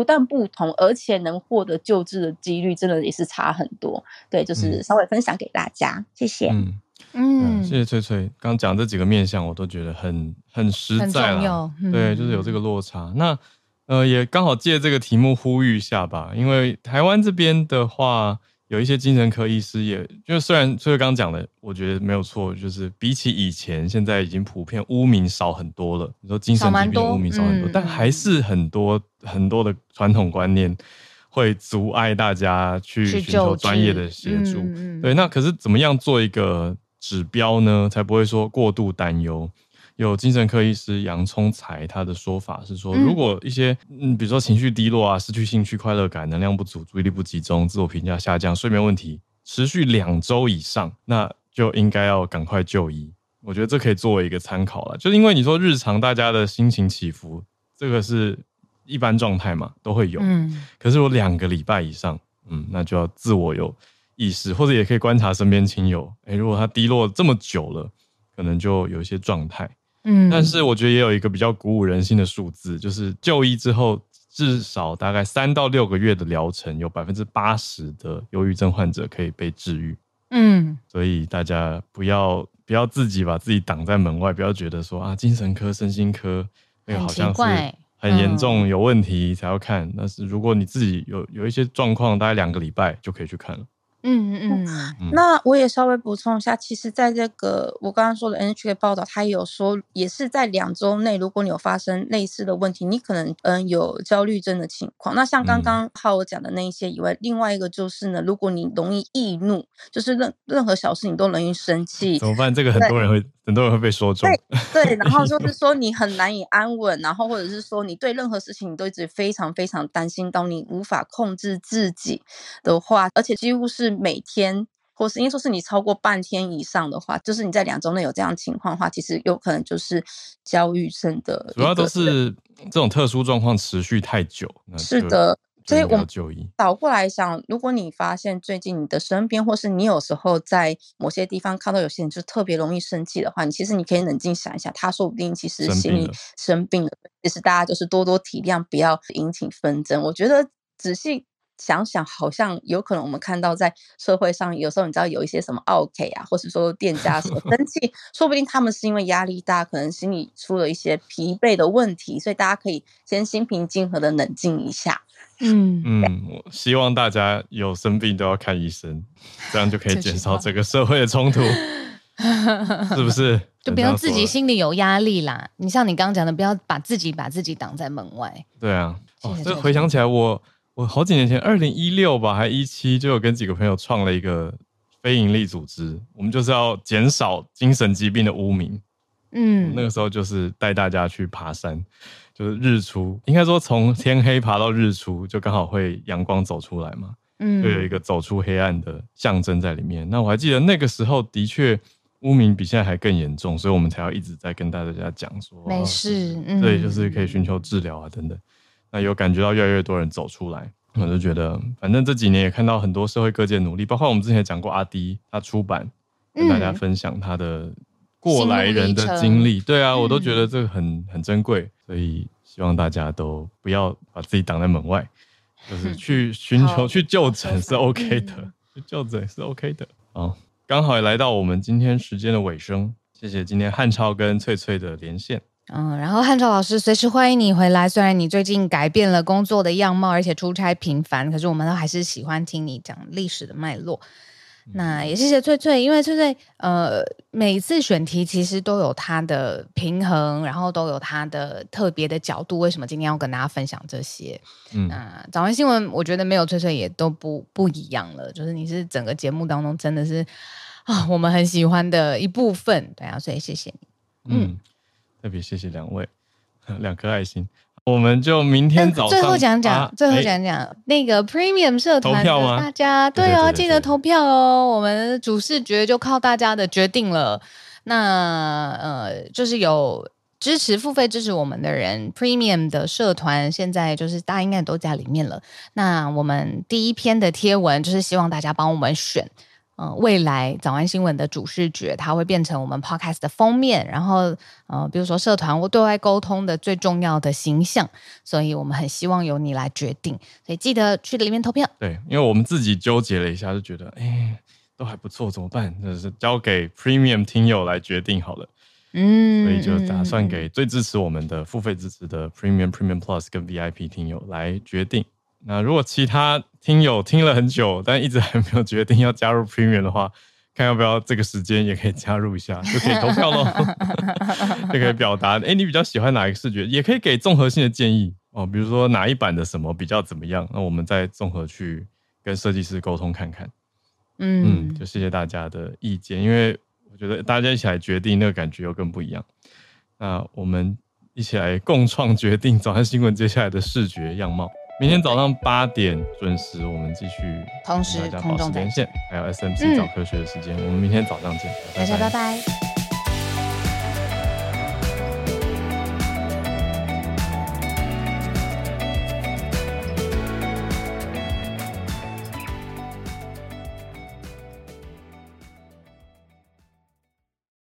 但不同，而且能获得救治的几率真的也是差很多。对，就是稍微分享给大家，谢谢。谢谢翠翠，刚刚讲这几个面向我都觉得很实在啦，对，就是有这个落差。那也刚好借这个题目呼吁一下吧，因为台湾这边的话有一些精神科医师也就虽然翠翠刚刚讲的我觉得没有错，就是比起以前现在已经普遍污名少很多了，你说精神疾病污名少很多，但还是很多很多的传统观念会阻碍大家去寻求专业的协助。对，那可是怎么样做一个指标呢，才不会说过度担忧？有精神科医师杨聪才他的说法是说，如果一些比如说情绪低落啊，失去兴趣快乐感，能量不足，注意力不集中，自我评价下降，睡眠问题持续2周以上，那就应该要赶快就医。我觉得这可以作为一个参考啦，就是因为你说日常大家的心情起伏，这个是一般状态嘛，都会有。可是我2个礼拜以上，那就要自我有意识，或者也可以观察身边亲友，如果他低落这么久了，可能就有一些状态。但是我觉得也有一个比较鼓舞人心的数字，就是就医之后至少大概3到6个月的疗程，有 80% 的忧郁症患者可以被治愈。所以大家不要自己把自己挡在门外，不要觉得说啊，精神科、身心科那个好像是很严重有问题才要看，但是如果你自己有一些状况，大概2个礼拜就可以去看了。那我也稍微补充一下，其实在这个我刚刚说的 NHK 报道，他也有说也是在2周内，如果你有发生类似的问题，你可能有焦虑症的情况。那像刚刚浩我讲的那一些以外，另外一个就是呢，如果你容易易怒，就是任何小事你都容易生气，怎么办？这个很多人会被说中。对，然后就是说你很难以安稳，然后或者是说你对任何事情你都一直非常非常担心，到你无法控制自己的话，而且几乎是每天，或是因为说是你超过半天以上的话，就是你在2周内有这样情况的话，其实有可能就是焦虑症的。主要都是这种特殊状况持续太久。是的，所以我们倒过来想，如果你发现最近你的身边，或是你有时候在某些地方看到有些人就特别容易生气的话，你其实你可以冷静想一下，他说不定其实心里生病了。其实大家就是多多体谅，不要引起纷争。我觉得仔细想想，好像有可能我们看到在社会上有时候你知道有一些什么 OK 啊，或是说店家什么生气，说不定他们是因为压力大，可能心里出了一些疲惫的问题，所以大家可以先心平气和的冷静一下。我希望大家有生病都要看医生，这样就可以减少这个社会的冲突。是不是就不要自己心里有压力啦，你像你刚刚讲的，不要把自己挡在门外。对啊，这回想起来我好几年前2016吧还17就有跟几个朋友创了一个非营利组织，我们就是要减少精神疾病的污名。那个时候就是带大家去爬山，就是日出，应该说从天黑爬到日出，就刚好会阳光走出来嘛，就有一个走出黑暗的象征在里面。那我还记得那个时候的确污名比现在还更严重，所以我们才要一直在跟大家讲说没事，对，就是可以寻求治疗啊等等。那有感觉到越来越多人走出来，我就觉得反正这几年也看到很多社会各界努力，包括我们之前也讲过阿滴他出版跟大家分享他的过来人的经历。对啊，我都觉得这个很珍贵，所以希望大家都不要把自己挡在门外，就是去寻求去就诊是 OK 的，去就诊是 OK 的。好，刚好也来到我们今天时间的尾声，谢谢今天汉超跟翠翠的连线。嗯，然后汉超老师随时欢迎你回来，虽然你最近改变了工作的样貌，而且出差频繁，可是我们都还是喜欢听你讲历史的脉络。那也谢谢翠翠，因为翠翠每一次选题其实都有她的平衡，然后都有她的特别的角度，为什么今天要跟大家分享这些。那早安新闻我觉得没有翠翠也都不一样了，就是你是整个节目当中真的是啊我们很喜欢的一部分，对啊，所以谢谢你。特别谢谢两位，两颗爱心。我们就明天早上最后讲讲那个 Premium 社团的大家，对哦，记得投票哦，我们主视觉就靠大家的决定了。那就是有支持付费支持我们的人 Premium 的社团，现在就是大家应该都在里面了。那我们第一篇的贴文就是希望大家帮我们选未来早安新闻的主视觉，它会变成我们 podcast 的封面，然后比如说社团或对外沟通的最重要的形象，所以我们很希望由你来决定，所以记得去里面投票。对，因为我们自己纠结了一下，就觉得都还不错，怎么办？就是交给 Premium 听友来决定好了。所以就打算给最支持我们的付费支持的 Premium Plus 跟 VIP 听友来决定。那如果其他听友听了很久但一直还没有决定要加入 Premium 的话，看要不要这个时间也可以加入一下，就可以投票咯就可以表达你比较喜欢哪一个视觉，也可以给综合性的建议哦，比如说哪一版的什么比较怎么样，那我们再综合去跟设计师沟通看看。就谢谢大家的意见，因为我觉得大家一起来决定那个感觉又更不一样。那我们一起来共创决定早安新闻接下来的视觉样貌。明天早上8点准时，我们继续同时空中连线，还有 SMC 早科学的时间。我们明天早上见，大家拜拜。